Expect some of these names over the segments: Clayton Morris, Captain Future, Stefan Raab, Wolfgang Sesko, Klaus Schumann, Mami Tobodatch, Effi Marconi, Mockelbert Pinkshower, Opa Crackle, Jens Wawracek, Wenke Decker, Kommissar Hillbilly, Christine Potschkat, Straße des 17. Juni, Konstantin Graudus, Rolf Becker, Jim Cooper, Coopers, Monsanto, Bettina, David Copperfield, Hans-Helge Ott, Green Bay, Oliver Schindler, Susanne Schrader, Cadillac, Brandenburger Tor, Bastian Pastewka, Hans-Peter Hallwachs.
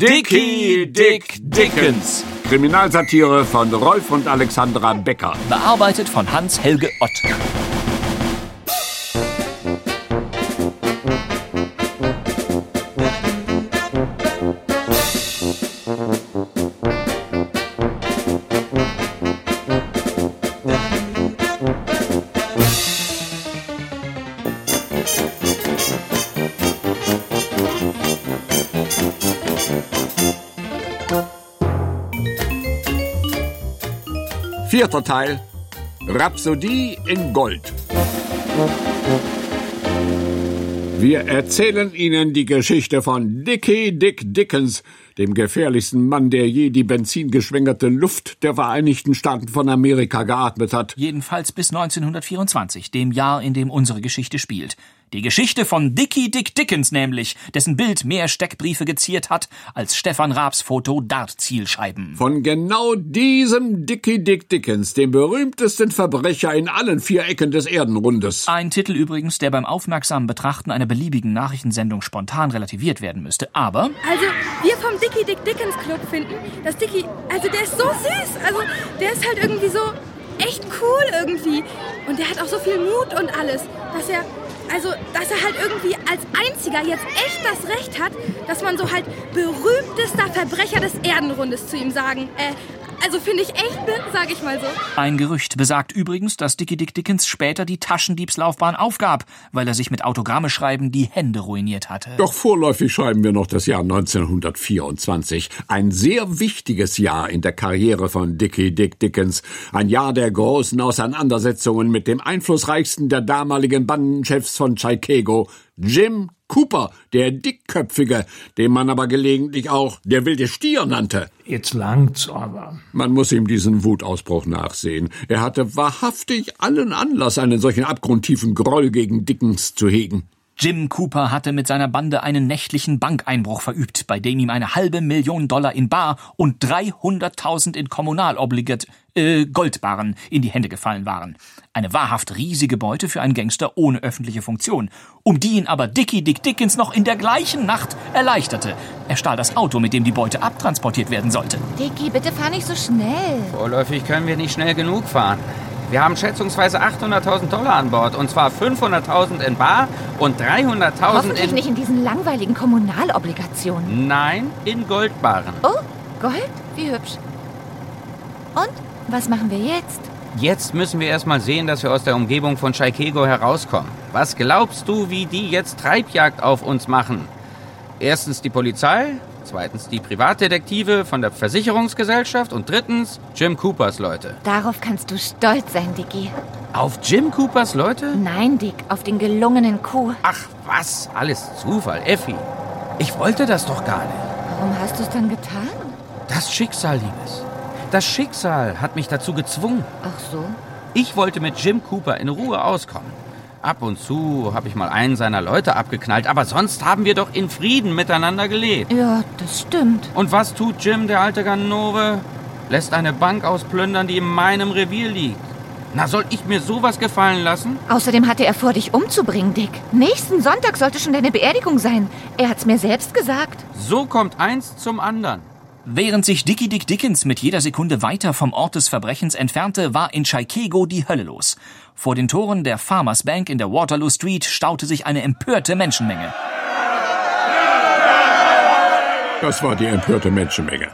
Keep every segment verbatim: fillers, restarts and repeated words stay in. Dickie Dick Dickens. Kriminalsatire von Rolf und Alexandra Becker. Bearbeitet von Hans-Helge Ott. Vierter Teil, Rhapsodie in Gold. Wir erzählen Ihnen die Geschichte von Dickie Dick Dickens, dem gefährlichsten Mann, der je die benzingeschwängerte Luft der Vereinigten Staaten von Amerika geatmet hat. Jedenfalls bis neunzehnhundertvierundzwanzig, dem Jahr, in dem unsere Geschichte spielt. Die Geschichte von Dickie Dick Dickens nämlich, dessen Bild mehr Steckbriefe geziert hat als Stefan Raabs Foto Dartzielscheiben. Von genau diesem Dickie Dick Dickens, dem berühmtesten Verbrecher in allen vier Ecken des Erdenrundes. Ein Titel übrigens, der beim aufmerksamen Betrachten einer beliebigen Nachrichtensendung spontan relativiert werden müsste, aber... Also, wir vom Dickie Dick Dickens Club finden, dass Dickie... Also, der ist so süß, also, der ist halt irgendwie so echt cool irgendwie. Und der hat auch so viel Mut und alles, dass er... Also, dass er halt irgendwie als Einziger jetzt echt das Recht hat, dass man so halt berühmtester Verbrecher des Erdenrundes zu ihm sagen. Äh, also finde ich echt, ne? Sag ich mal so. Ein Gerücht besagt übrigens, dass Dickie Dick Dickens später die Taschendiebslaufbahn aufgab, weil er sich mit Autogramme schreiben die Hände ruiniert hatte. Doch vorläufig schreiben wir noch das Jahr neunzehnhundertvierundzwanzig. Ein sehr wichtiges Jahr in der Karriere von Dickie Dick Dickens. Ein Jahr der großen Auseinandersetzungen mit dem einflussreichsten der damaligen Bandenchefs von Chicago, Jim Cooper, der Dickköpfige, den man aber gelegentlich auch der wilde Stier nannte. Jetzt langt's aber. Man muss ihm diesen Wutausbruch nachsehen. Er hatte wahrhaftig allen Anlass, einen solchen abgrundtiefen Groll gegen Dickens zu hegen. Jim Cooper hatte mit seiner Bande einen nächtlichen Bankeinbruch verübt, bei dem ihm eine halbe Million Dollar in bar und dreihunderttausend in Kommunalobligat, äh, Goldbarren in die Hände gefallen waren. Eine wahrhaft riesige Beute für einen Gangster ohne öffentliche Funktion, um die ihn aber Dickie Dick Dickens noch in der gleichen Nacht erleichterte. Er stahl das Auto, mit dem die Beute abtransportiert werden sollte. Dickie, bitte fahr nicht so schnell. Vorläufig können wir nicht schnell genug fahren. Wir haben schätzungsweise achthunderttausend Dollar an Bord, und zwar fünfhunderttausend in bar und dreihunderttausend in... Hoffentlich nicht in diesen langweiligen Kommunalobligationen. Nein, in Goldbarren. Oh, Gold? Wie hübsch. Und, was machen wir jetzt? Jetzt müssen wir erstmal sehen, dass wir aus der Umgebung von Chicago herauskommen. Was glaubst du, wie die jetzt Treibjagd auf uns machen? Erstens die Polizei, zweitens die Privatdetektive von der Versicherungsgesellschaft und drittens Jim Coopers Leute. Darauf kannst du stolz sein, Dickie. Auf Jim Coopers Leute? Nein, Dick, auf den gelungenen Coup. Ach was, alles Zufall, Effi. Ich wollte das doch gar nicht. Warum hast du es dann getan? Das Schicksal, Liebes. Das Schicksal hat mich dazu gezwungen. Ach so? Ich wollte mit Jim Cooper in Ruhe auskommen. Ab und zu habe ich mal einen seiner Leute abgeknallt, aber sonst haben wir doch in Frieden miteinander gelebt. Ja, das stimmt. Und was tut Jim, der alte Ganove? Lässt eine Bank ausplündern, die in meinem Revier liegt. Na, soll ich mir sowas gefallen lassen? Außerdem hatte er vor, dich umzubringen, Dick. Nächsten Sonntag sollte schon deine Beerdigung sein. Er hat's mir selbst gesagt. So kommt eins zum anderen. Während sich Dickie Dick Dickens mit jeder Sekunde weiter vom Ort des Verbrechens entfernte, war in Chicago die Hölle los. Vor den Toren der Farmers Bank in der Waterloo Street staute sich eine empörte Menschenmenge. Das war die empörte Menschenmenge.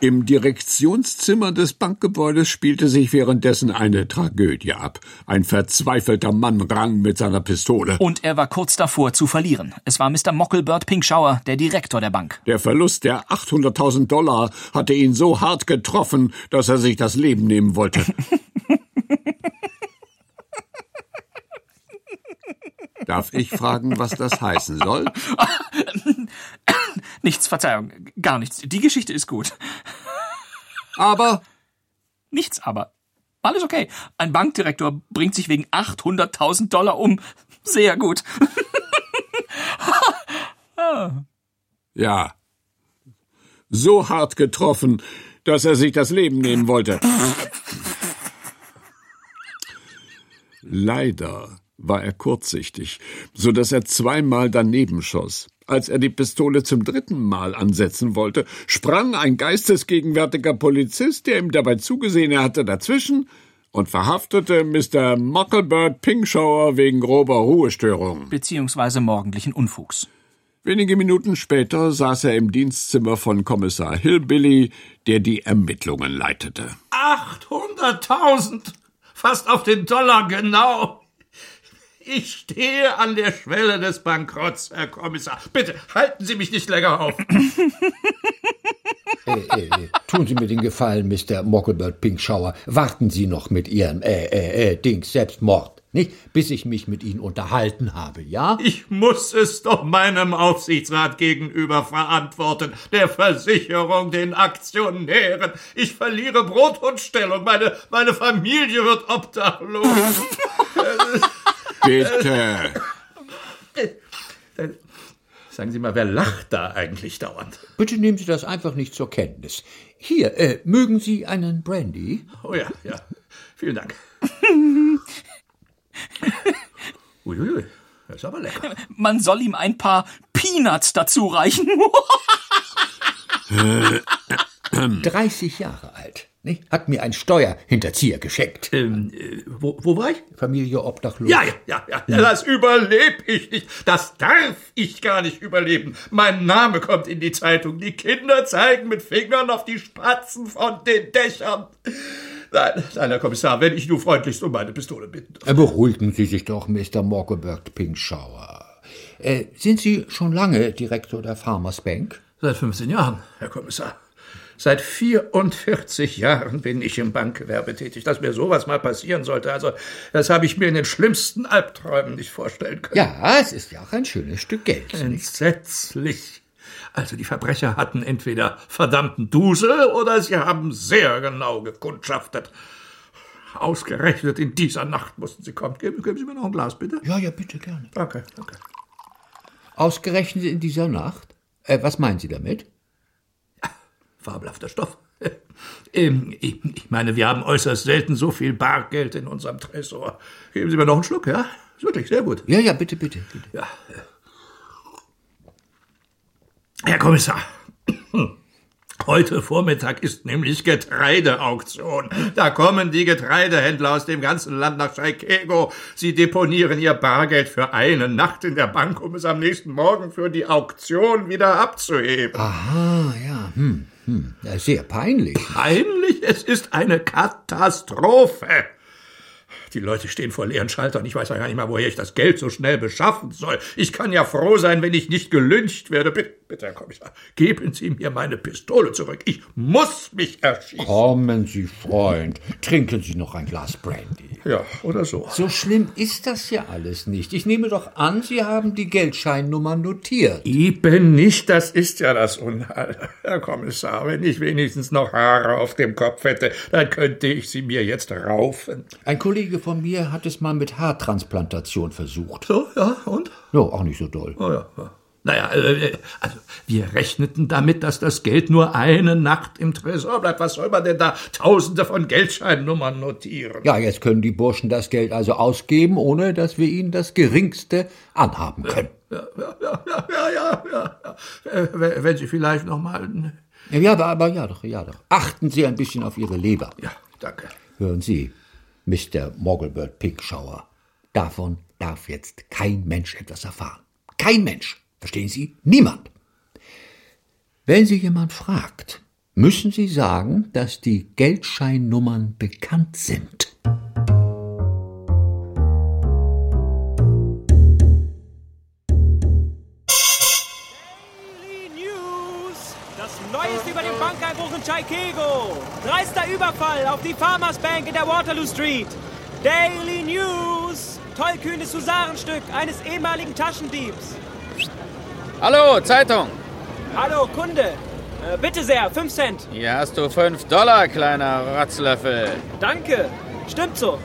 Im Direktionszimmer des Bankgebäudes spielte sich währenddessen eine Tragödie ab. Ein verzweifelter Mann rang mit seiner Pistole. Und er war kurz davor zu verlieren. Es war Mister Mockelbert Pinkshower, der Direktor der Bank. Der Verlust der achthunderttausend Dollar hatte ihn so hart getroffen, dass er sich das Leben nehmen wollte. Darf ich fragen, was das heißen soll? Nichts, Verzeihung, gar nichts. Die Geschichte ist gut. Aber? Nichts, aber. Alles okay. Ein Bankdirektor bringt sich wegen achthunderttausend Dollar um. Sehr gut. Ja. So hart getroffen, dass er sich das Leben nehmen wollte. Leider war er kurzsichtig, so dass er zweimal daneben schoss. Als er die Pistole zum dritten Mal ansetzen wollte, sprang ein geistesgegenwärtiger Polizist, der ihm dabei zugesehen hatte, dazwischen und verhaftete Mister Mockelbert Pinkshower wegen grober Ruhestörung beziehungsweise morgendlichen Unfugs. Wenige Minuten später saß er im Dienstzimmer von Kommissar Hillbilly, der die Ermittlungen leitete. achthunderttausend! Fast auf den Dollar genau! Ich stehe an der Schwelle des Bankrotts, Herr Kommissar. Bitte, halten Sie mich nicht länger auf. äh, äh, tun Sie mir den Gefallen, Mister Mockelbert Pinkshower. Warten Sie noch mit Ihrem äh, äh, äh, Dings Selbstmord, nicht? Bis ich mich mit Ihnen unterhalten habe, ja? Ich muss es doch meinem Aufsichtsrat gegenüber verantworten, der Versicherung, den Aktionären. Ich verliere Brot und Stellung. Meine, meine Familie wird obdachlos. Bitte. Sagen Sie mal, wer lacht da eigentlich dauernd? Bitte nehmen Sie das einfach nicht zur Kenntnis. Hier, äh, mögen Sie einen Brandy? Oh ja, ja. Vielen Dank. Uiuiui, das ist aber lecker. Man soll ihm ein paar Peanuts dazu reichen. dreißig Jahre alt. Hat mir ein Steuerhinterzieher geschenkt. Ähm, wo, wo war ich? Familie obdachlos. Ja, ja, ja, ja, das überlebe ich nicht. Das darf ich gar nicht überleben. Mein Name kommt in die Zeitung. Die Kinder zeigen mit Fingern auf die Spatzen von den Dächern. Nein, nein, Herr Kommissar, wenn ich nur freundlichst um meine Pistole bitten darf. Beruhigen Sie sich doch, Mister Mockelbert Pinkshower. Äh, sind Sie schon lange Direktor der Farmers Bank? Seit fünfzehn Jahren, Herr Kommissar. Seit vierundvierzig Jahren bin ich im Bankgewerbe tätig. Dass mir sowas mal passieren sollte, also das habe ich mir in den schlimmsten Albträumen nicht vorstellen können. Ja, es ist ja auch ein schönes Stück Geld. Entsetzlich. Also die Verbrecher hatten entweder verdammten Dusel oder sie haben sehr genau gekundschaftet. Ausgerechnet in dieser Nacht mussten sie kommen. Geben, geben Sie mir noch ein Glas, bitte? Ja, ja, bitte, gerne. Danke, danke. Ausgerechnet in dieser Nacht? Äh, was meinen Sie damit? Fabelhafter Stoff. Ich meine, wir haben äußerst selten so viel Bargeld in unserem Tresor. Geben Sie mir noch einen Schluck, ja? Ist wirklich sehr gut. Ja, ja, bitte, bitte. bitte. Ja. Herr Kommissar, heute Vormittag ist nämlich Getreideauktion. Da kommen die Getreidehändler aus dem ganzen Land nach Chicago. Sie deponieren ihr Bargeld für eine Nacht in der Bank, um es am nächsten Morgen für die Auktion wieder abzuheben. Aha, ja, hm. Hm, sehr peinlich. Peinlich? Es ist eine Katastrophe. Die Leute stehen vor leeren Schaltern. Ich weiß ja gar nicht mal, woher ich das Geld so schnell beschaffen soll. Ich kann ja froh sein, wenn ich nicht gelyncht werde. Bitte, bitte, Herr Kommissar, geben Sie mir meine Pistole zurück. Ich muss mich erschießen. Kommen Sie, Freund. Trinken Sie noch ein Glas Brandy. Ja, oder so. So schlimm ist das ja alles nicht. Ich nehme doch an, Sie haben die Geldscheinnummern notiert. Eben nicht. Das ist ja das Unheil. Herr Kommissar, wenn ich wenigstens noch Haare auf dem Kopf hätte, dann könnte ich sie mir jetzt raufen. Ein Kollege von mir hat es mal mit Haartransplantation versucht. So, ja, und? Ja, auch nicht so doll. Oh ja, ja. Naja, also wir rechneten damit, dass das Geld nur eine Nacht im Tresor bleibt. Was soll man denn da tausende von Geldscheinnummern notieren? Ja, jetzt können die Burschen das Geld also ausgeben, ohne dass wir ihnen das Geringste anhaben können. Ja, ja, ja, ja, ja, ja, ja. Wenn Sie vielleicht noch mal... Ja, aber ja doch, ja doch. Achten Sie ein bisschen auf Ihre Leber. Ja, danke. Hören Sie, Mister Mockelbert Pinkshower, davon darf jetzt kein Mensch etwas erfahren. Kein Mensch. Verstehen Sie? Niemand. Wenn Sie jemand fragt, müssen Sie sagen, dass die Geldscheinnummern bekannt sind. Daily News. Das Neueste über den Bankeinbruch in Chicago. Dreister Überfall auf die Farmers Bank in der Waterloo Street. Daily News. Tollkühnes Husarenstück eines ehemaligen Taschendiebs. Hallo, Zeitung. Hallo, Kunde. Äh, bitte sehr, fünf Cent. Hier hast du fünf Dollar, kleiner Rotzlöffel. Danke, stimmt so.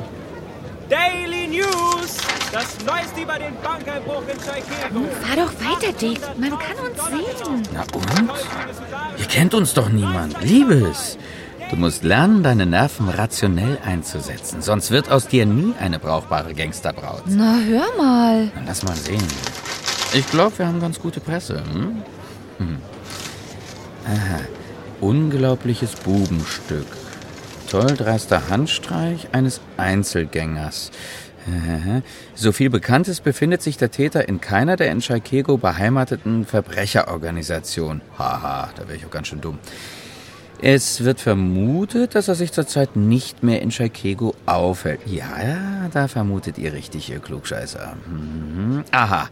Daily News, das Neueste über den Bankeinbruch in Chicago. Fahr doch weiter, Dick, man kann uns sehen. Na und? Ihr kennt uns doch niemand, Liebes. Du musst lernen, deine Nerven rationell einzusetzen, sonst wird aus dir nie eine brauchbare Gangsterbraut. Na, hör mal. Lass mal sehen. Ich glaube, wir haben ganz gute Presse. Hm? Hm. Aha. Unglaubliches Bubenstück. Tolldreister Handstreich eines Einzelgängers. So viel bekannt ist, befindet sich der Täter in keiner der in Chicago beheimateten Verbrecherorganisationen. Haha, da wäre ich auch ganz schön dumm. Es wird vermutet, dass er sich zurzeit nicht mehr in Chicago aufhält. Ja, ja, da vermutet ihr richtig, ihr Klugscheißer. Mhm. Aha,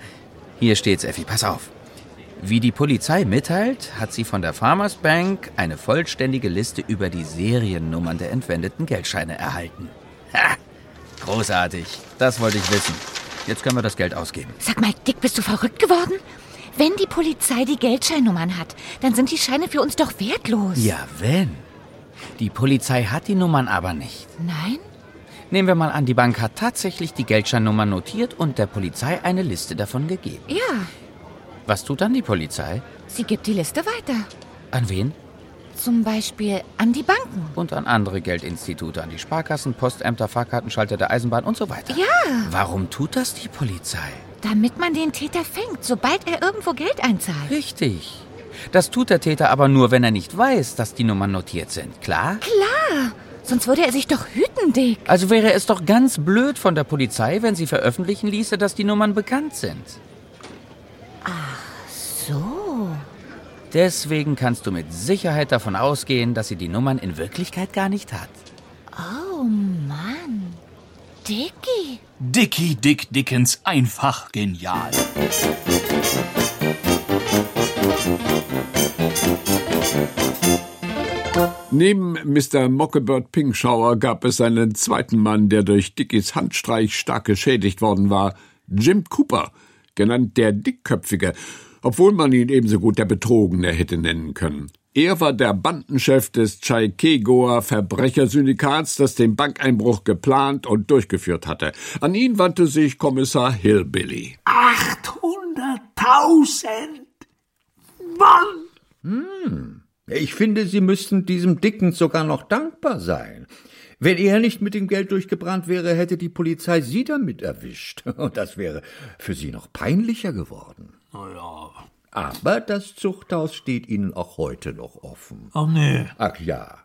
hier steht's, Effi, pass auf. Wie die Polizei mitteilt, hat sie von der Farmers Bank eine vollständige Liste über die Seriennummern der entwendeten Geldscheine erhalten. Ha! Großartig. Das wollte ich wissen. Jetzt können wir das Geld ausgeben. Sag mal, Dick, bist du verrückt geworden? Wenn die Polizei die Geldscheinnummern hat, dann sind die Scheine für uns doch wertlos. Ja, wenn. Die Polizei hat die Nummern aber nicht. Nein? Nehmen wir mal an, die Bank hat tatsächlich die Geldscheinnummern notiert und der Polizei eine Liste davon gegeben. Ja. Was tut dann die Polizei? Sie gibt die Liste weiter. An wen? Zum Beispiel an die Banken. Und an andere Geldinstitute, an die Sparkassen, Postämter, Fahrkartenschalter der Eisenbahn und so weiter. Ja. Warum tut das die Polizei? Damit man den Täter fängt, sobald er irgendwo Geld einzahlt. Richtig. Das tut der Täter aber nur, wenn er nicht weiß, dass die Nummern notiert sind. Klar? Klar. Sonst würde er sich doch hüten, Dick. Also wäre es doch ganz blöd von der Polizei, wenn sie veröffentlichen ließe, dass die Nummern bekannt sind. Ach so. Deswegen kannst du mit Sicherheit davon ausgehen, dass sie die Nummern in Wirklichkeit gar nicht hat. Oh Mann. Dickie. Dickie Dick Dickens, einfach genial. Neben Mister Mockelbert Pinkshower gab es einen zweiten Mann, der durch Dickies Handstreich stark geschädigt worden war. Jim Cooper, genannt der Dickköpfige. Obwohl man ihn ebenso gut der Betrogene hätte nennen können. Er war der Bandenchef des Chicagoer Verbrechersyndikats, das den Bankeinbruch geplant und durchgeführt hatte. An ihn wandte sich Kommissar Hillbilly. achthunderttausend! Mann! Hm. Ich finde, Sie müssten diesem Dickens sogar noch dankbar sein. Wenn er nicht mit dem Geld durchgebrannt wäre, hätte die Polizei Sie damit erwischt. Und das wäre für Sie noch peinlicher geworden. Na ja. Aber das Zuchthaus steht Ihnen auch heute noch offen. Ach nee. Ach ja.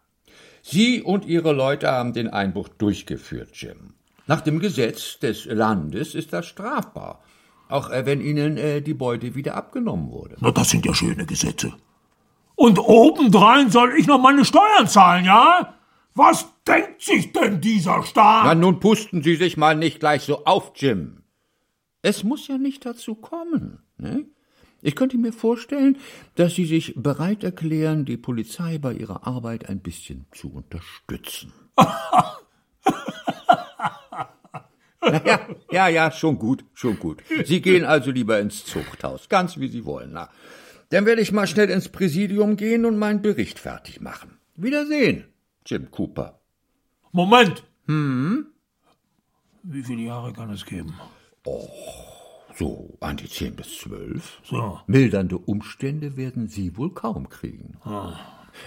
Sie und Ihre Leute haben den Einbruch durchgeführt, Jim. Nach dem Gesetz des Landes ist das strafbar. Auch wenn Ihnen äh, die Beute wieder abgenommen wurde. Na, das sind ja schöne Gesetze. Und obendrein soll ich noch meine Steuern zahlen, ja? Was denkt sich denn dieser Staat? Na, nun pusten Sie sich mal nicht gleich so auf, Jim. Es muss ja nicht dazu kommen, ne? Ich könnte mir vorstellen, dass Sie sich bereit erklären, die Polizei bei ihrer Arbeit ein bisschen zu unterstützen. Ja, ja, ja, schon gut, schon gut. Sie gehen also lieber ins Zuchthaus, ganz wie Sie wollen. Na, dann werde ich mal schnell ins Präsidium gehen und meinen Bericht fertig machen. Wiedersehen. Jim Cooper. Moment! Hm? Wie viele Jahre kann es geben? Oh, so an die zehn bis zwölf. So. Mildernde Umstände werden Sie wohl kaum kriegen. Ah.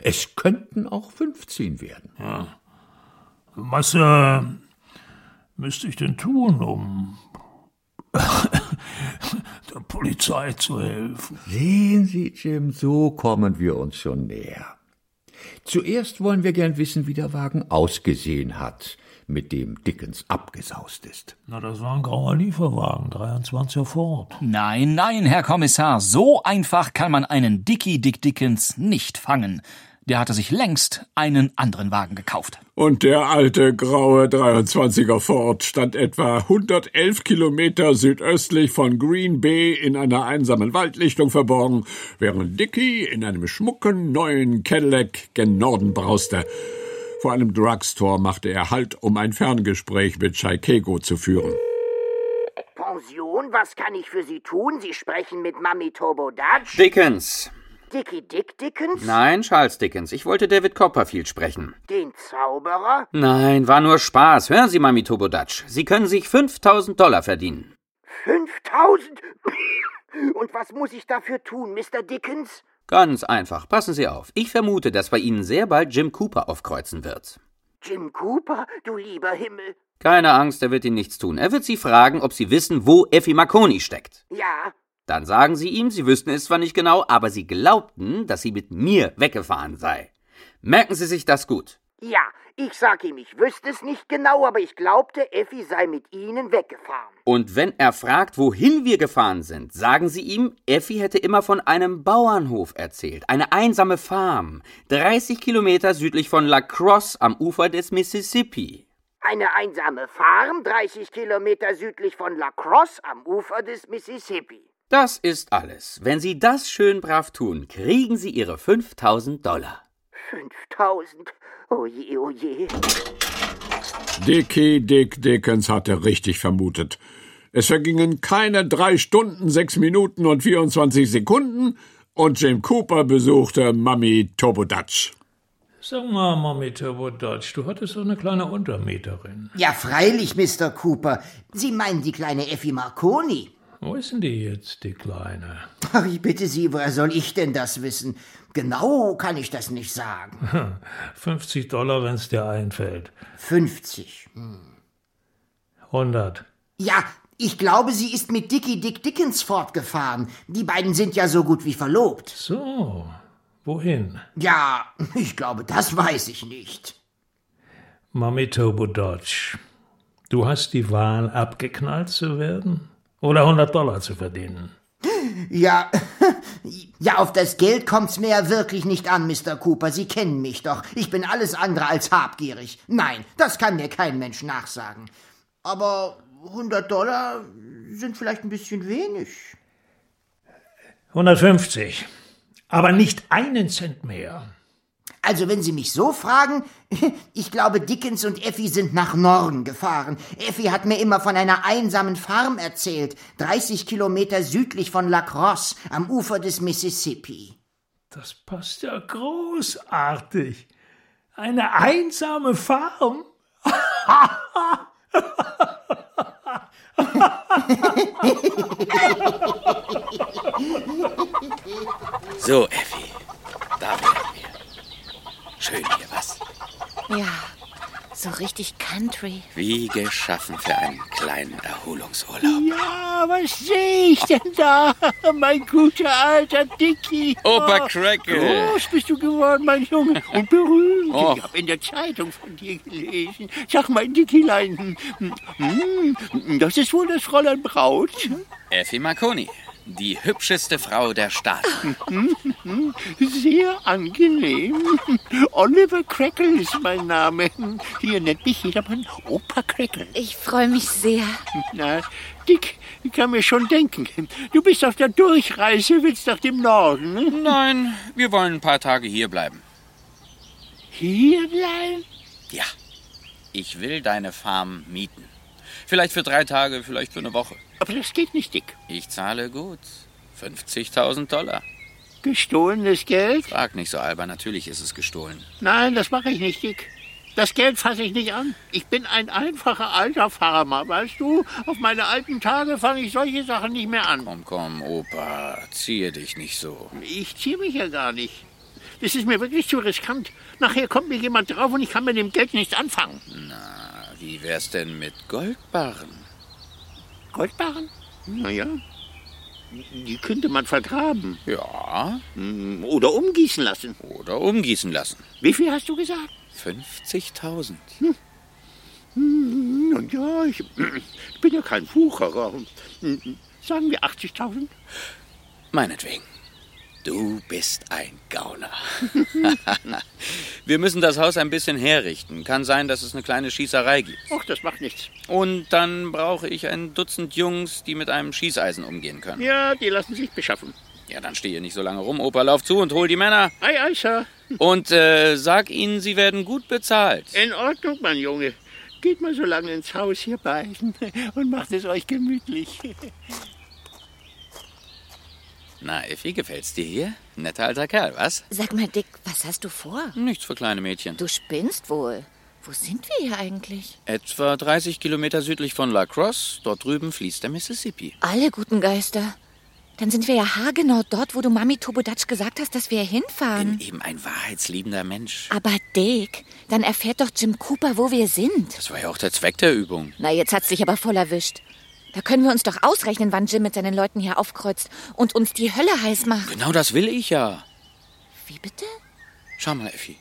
Es könnten auch fünfzehn werden. Ja. Was äh, müsste ich denn tun, um der Polizei zu helfen? Sehen Sie, Jim, so kommen wir uns schon näher. Zuerst wollen wir gern wissen, wie der Wagen ausgesehen hat, mit dem Dickens abgesaust ist. Na, das war ein grauer Lieferwagen, dreiundzwanziger Ford. Nein, nein, Herr Kommissar, so einfach kann man einen Dickie Dick Dickens nicht fangen. Der hatte sich längst einen anderen Wagen gekauft. Und der alte graue dreiundzwanziger Ford stand etwa hundertelf Kilometer südöstlich von Green Bay in einer einsamen Waldlichtung verborgen, während Dickie in einem schmucken neuen Cadillac gen Norden brauste. Vor einem Drugstore machte er Halt, um ein Ferngespräch mit Chicago zu führen. Pension, was kann ich für Sie tun? Sie sprechen mit Mami Tobodatch. Dickens. Dickie Dick Dickens? Nein, Charles Dickens. Ich wollte David Copperfield sprechen. Den Zauberer? Nein, war nur Spaß. Hören Sie, Mami Tobodatsch. Sie können sich fünftausend Dollar verdienen. fünftausend? Und was muss ich dafür tun, Mister Dickens? Ganz einfach. Passen Sie auf. Ich vermute, dass bei Ihnen sehr bald Jim Cooper aufkreuzen wird. Jim Cooper? Du lieber Himmel. Keine Angst, er wird Ihnen nichts tun. Er wird Sie fragen, ob Sie wissen, wo Effi Marconi steckt. Ja. Dann sagen sie ihm, sie wüssten es zwar nicht genau, aber sie glaubten, dass sie mit mir weggefahren sei. Merken Sie sich das gut. Ja, ich sag ihm, ich wüsste es nicht genau, aber ich glaubte, Effi sei mit Ihnen weggefahren. Und wenn er fragt, wohin wir gefahren sind, sagen Sie ihm, Effi hätte immer von einem Bauernhof erzählt, eine einsame Farm, dreißig Kilometer südlich von La Crosse am Ufer des Mississippi. Eine einsame Farm, dreißig Kilometer südlich von La Crosse am Ufer des Mississippi. Das ist alles. Wenn Sie das schön brav tun, kriegen Sie Ihre fünftausend Dollar. fünftausend? Oh je, oh je. Dickie Dick Dickens hatte richtig vermutet. Es vergingen keine drei Stunden, sechs Minuten und vierundzwanzig Sekunden und Jim Cooper besuchte Mami Tobodatch. Sag mal, Mami Tobodatch, du hattest so eine kleine Untermieterin. Ja, freilich, Mister Cooper. Sie meinen die kleine Effi Marconi. Wo ist denn die jetzt, die Kleine? Ach, ich bitte Sie, woher soll ich denn das wissen? Genau kann ich das nicht sagen. fünfzig Dollar, wenn's dir einfällt. fünfzig. Hm. hundert. Ja, ich glaube, sie ist mit Dickie Dick Dickens fortgefahren. Die beiden sind ja so gut wie verlobt. So, wohin? Ja, ich glaube, das weiß ich nicht. Mami Tobodatch, du hast die Wahl, abgeknallt zu werden? Oder hundert Dollar zu verdienen. Ja, ja, auf das Geld kommt's mir ja wirklich nicht an, Mister Cooper. Sie kennen mich doch. Ich bin alles andere als habgierig. Nein, das kann mir kein Mensch nachsagen. Aber hundert Dollar sind vielleicht ein bisschen wenig. hundertfünfzig. Aber nicht einen Cent mehr. Also wenn Sie mich so fragen, ich glaube, Dickens und Effi sind nach Norden gefahren. Effi hat mir immer von einer einsamen Farm erzählt, dreißig Kilometer südlich von La Crosse, am Ufer des Mississippi. Das passt ja großartig. Eine einsame Farm? So, Effi, da wären wir. Schön hier, was? Ja, so richtig Country. Wie geschaffen für einen kleinen Erholungsurlaub. Ja, was sehe ich denn da? Mein guter alter Dickie. Opa Crackle. Groß bist du geworden, mein Junge. Und berühmt. Oh. Ich habe in der Zeitung von dir gelesen. Sag mal, Dickielein, das ist wohl das Fräulein Braut. Effi Marconi. Die hübscheste Frau der Staaten. Sehr angenehm. Oliver Crackle ist mein Name. Hier nennt mich jedermann Opa Crackle. Ich freue mich sehr. Na, Dick, ich kann mir schon denken. Du bist auf der Durchreise, willst nach dem Norden, ne? Nein, wir wollen ein paar Tage hier bleiben. Hier bleiben? Ja, ich will deine Farm mieten. Vielleicht für drei Tage, vielleicht für eine Woche. Aber das geht nicht, Dick. Ich zahle gut. fünfzigtausend Dollar. Gestohlenes Geld? Frag nicht so albern, natürlich ist es gestohlen. Nein, das mache ich nicht, Dick. Das Geld fasse ich nicht an. Ich bin ein einfacher alter Farmer, weißt du? Auf meine alten Tage fange ich solche Sachen nicht mehr an. Komm, komm, Opa, ziehe dich nicht so. Ich ziehe mich ja gar nicht. Das ist mir wirklich zu riskant. Nachher kommt mir jemand drauf und ich kann mit dem Geld nichts anfangen. Na, wie wär's denn mit Goldbarren? Goldbarren? Naja, die könnte man vergraben. Ja. Oder umgießen lassen. Oder umgießen lassen. Wie viel hast du gesagt? fünfzigtausend. Hm. Nun ja, ich, ich bin ja kein Wucherer. Sagen wir achtzigtausend? Meinetwegen. Du bist ein Gauner. Wir müssen das Haus ein bisschen herrichten. Kann sein, dass es eine kleine Schießerei gibt. Ach, das macht nichts. Und dann brauche ich ein Dutzend Jungs, die mit einem Schießeisen umgehen können. Ja, die lassen sich beschaffen. Ja, dann steh hier nicht so lange rum. Opa, lauf zu und hol die Männer. Ei, ei, Sir. Und äh, sag ihnen, sie werden gut bezahlt. In Ordnung, mein Junge. Geht mal so lange ins Haus hier beiden und macht es euch gemütlich. Na, Effi, gefällt's dir hier? Netter alter Kerl, was? Sag mal, Dick, was hast du vor? Nichts für kleine Mädchen. Du spinnst wohl. Wo sind wir hier eigentlich? Etwa dreißig Kilometer südlich von La Crosse. Dort drüben fließt der Mississippi. Alle guten Geister. Dann sind wir ja haargenau dort, wo du Mami Tobodatch gesagt hast, dass wir hier hinfahren. Bin eben ein wahrheitsliebender Mensch. Aber Dick, dann erfährt doch Jim Cooper, wo wir sind. Das war ja auch der Zweck der Übung. Na, jetzt hat's dich aber voll erwischt. Da können wir uns doch ausrechnen, wann Jim mit seinen Leuten hier aufkreuzt und uns die Hölle heiß macht. Genau das will ich ja. Wie bitte? Schau mal, Effi.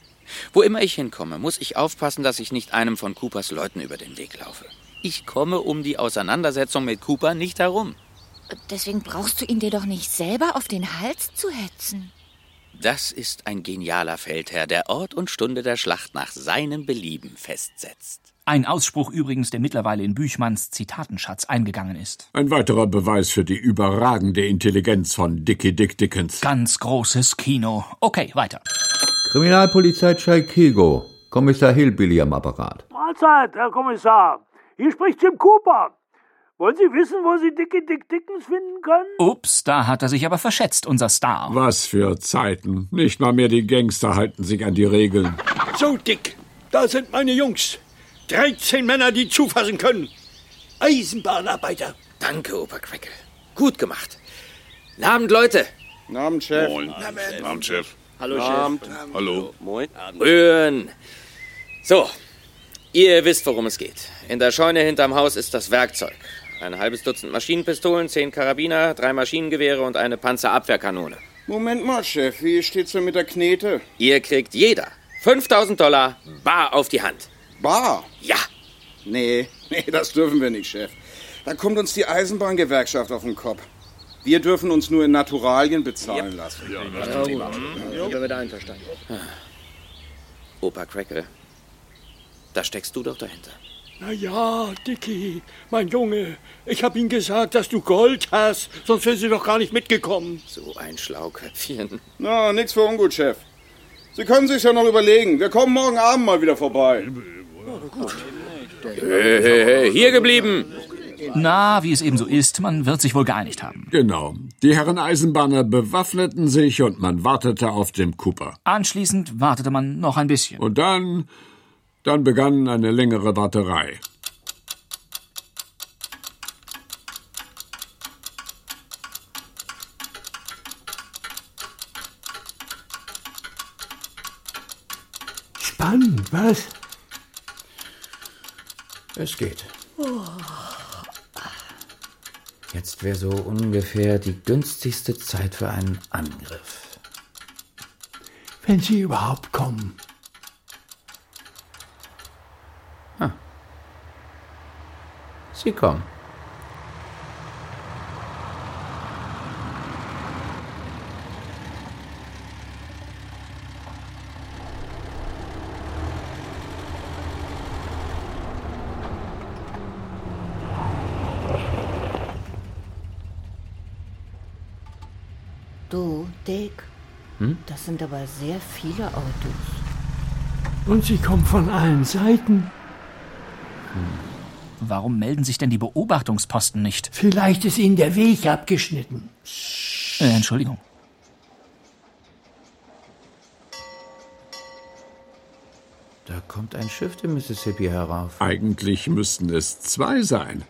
Wo immer ich hinkomme, muss ich aufpassen, dass ich nicht einem von Coopers Leuten über den Weg laufe. Ich komme um die Auseinandersetzung mit Cooper nicht herum. Deswegen brauchst du ihn dir doch nicht selber auf den Hals zu hetzen. Das ist ein genialer Feldherr, der Ort und Stunde der Schlacht nach seinem Belieben festsetzt. Ein Ausspruch übrigens, der mittlerweile in Büchmanns Zitatenschatz eingegangen ist. Ein weiterer Beweis für die überragende Intelligenz von Dickie Dick Dickens. Ganz großes Kino. Okay, weiter. Kriminalpolizei Tschaikego. Kommissar Hillbilly am Apparat. Mahlzeit, Herr Kommissar. Hier spricht Jim Cooper. Wollen Sie wissen, wo Sie Dickie Dick Dickens finden können? Ups, da hat er sich aber verschätzt, unser Star. Was für Zeiten. Nicht mal mehr die Gangster halten sich an die Regeln. So, Dick, da sind meine Jungs. dreizehn Männer, die zufassen können. Eisenbahnarbeiter. Danke, Oberqueckel. Gut gemacht. Guten Abend, Leute. Guten Abend, Chef. Moin. Guten Abend, Chef. Hallo, Chef. Abend. Hallo. Moin. Rühren. So, ihr wisst, worum es geht. In der Scheune hinterm Haus ist das Werkzeug. Ein halbes Dutzend Maschinenpistolen, zehn Karabiner, drei Maschinengewehre und eine Panzerabwehrkanone. Moment mal, Chef, wie steht's denn mit der Knete? Ihr kriegt jeder fünftausend Dollar bar auf die Hand. Bar? Ja. Nee, nee, das dürfen wir nicht, Chef. Da kommt uns die Eisenbahngewerkschaft auf den Kopf. Wir dürfen uns nur in Naturalien bezahlen yep. lassen. Ja, das ja, ja, ja. Ich bin da einverstanden. Opa Crackle, da steckst du doch dahinter. Na ja, Dickie, mein Junge, ich hab ihnen gesagt, dass du Gold hast, sonst wären sie doch gar nicht mitgekommen. So ein Schlauköpfchen. Na, nix für ungut, Chef. Sie können sich's ja noch überlegen. Wir kommen morgen Abend mal wieder vorbei. Hey, hey, hey, hier geblieben! Na, wie es eben so ist, man wird sich wohl geeinigt haben. Genau. Die Herren Eisenbahner bewaffneten sich und man wartete auf Jim Cooper. Anschließend wartete man noch ein bisschen. Und dann, dann begann eine längere Warterei. Spannend, was? Es geht. Oh. Jetzt wäre so ungefähr die günstigste Zeit für einen Angriff. Wenn sie überhaupt kommen. Ah. Sie kommen. Das sind aber sehr viele Autos. Und sie kommen von allen Seiten. Hm. Warum melden sich denn die Beobachtungsposten nicht? Vielleicht ist ihnen der Weg abgeschnitten. Äh, Entschuldigung. Da kommt ein Schiff im Mississippi herauf. Eigentlich müssten es zwei sein.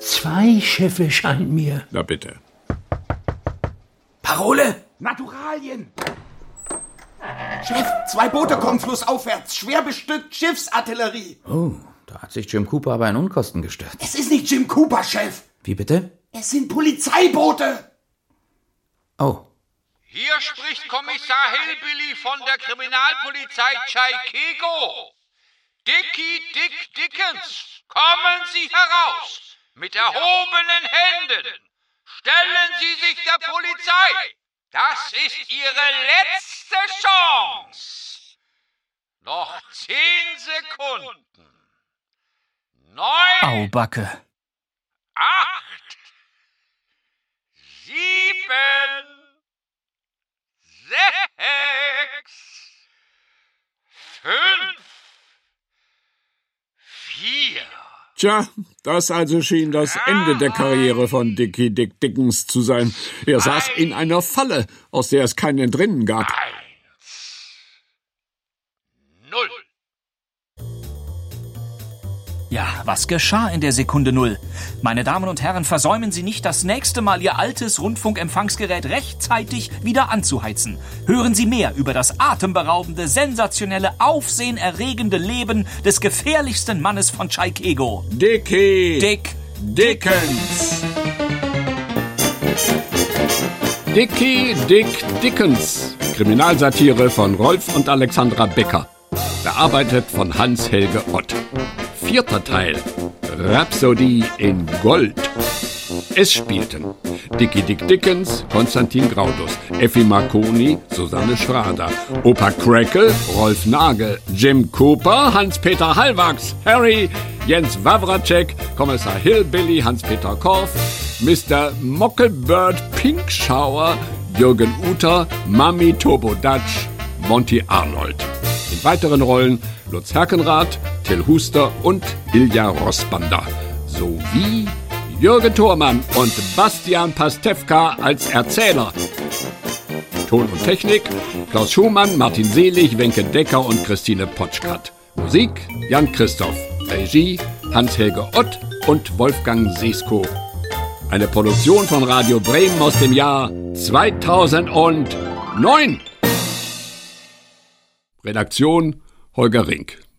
Zwei Schiffe scheint mir. Na bitte. Parole! Naturalien! Chef, zwei Boote kommen flussaufwärts, schwer bestückt, Schiffsartillerie. Oh, da hat sich Jim Cooper aber in Unkosten gestürzt. Es ist nicht Jim Cooper, Chef! Wie bitte? Es sind Polizeiboote! Oh. Hier spricht Kommissar Hillbilly von der Kriminalpolizei Tschaikego. Dickie Dick Dickens, kommen Sie heraus! Mit erhobenen Händen! Stellen Sie sich der Polizei! Das ist Ihre letzte Chance! Noch zehn Sekunden. Neun. Aubacke. Acht. Sieben. Sechs. Fünf. Vier. Tja, das also schien das Ende der Karriere von Dickie Dick Dickens zu sein. Er saß in einer Falle, aus der es kein Entrinnen gab. Eins. Null. Ja, was geschah in der Sekunde Null? Meine Damen und Herren, versäumen Sie nicht, das nächste Mal Ihr altes Rundfunkempfangsgerät rechtzeitig wieder anzuheizen. Hören Sie mehr über das atemberaubende, sensationelle, aufsehenerregende Leben des gefährlichsten Mannes von Tschaikego. Dickie Dick Dickens. Dickie Dick Dickens. Kriminalsatire von Rolf und Alexandra Becker. Bearbeitet von Hans-Helge Ott. Vierter Teil, Rhapsodie in Gold. Es spielten Dickie Dick Dickens, Konstantin Graudus, Effi Marconi, Susanne Schrader, Opa Crackle, Rolf Nagel, Jim Cooper, Hans-Peter Hallwachs, Harry, Jens Wawracek, Kommissar Hillbilly, Hans-Peter Korf, Mister Mockelbert Pinkshower, Jürgen Uther, Mami Tobodatch, Monty Arnold. In weiteren Rollen Lutz Herkenrath, Till Huster und Ilja Rossbander sowie Jürgen Thormann und Bastian Pastewka als Erzähler. Ton und Technik Klaus Schumann, Martin Selig, Wenke Decker und Christine Potschkat. Musik Jan Christoph, Regie Hans-Helge Ott und Wolfgang Sesko. Eine Produktion von Radio Bremen aus dem Jahr zweitausendneun. Redaktion Holger Rink.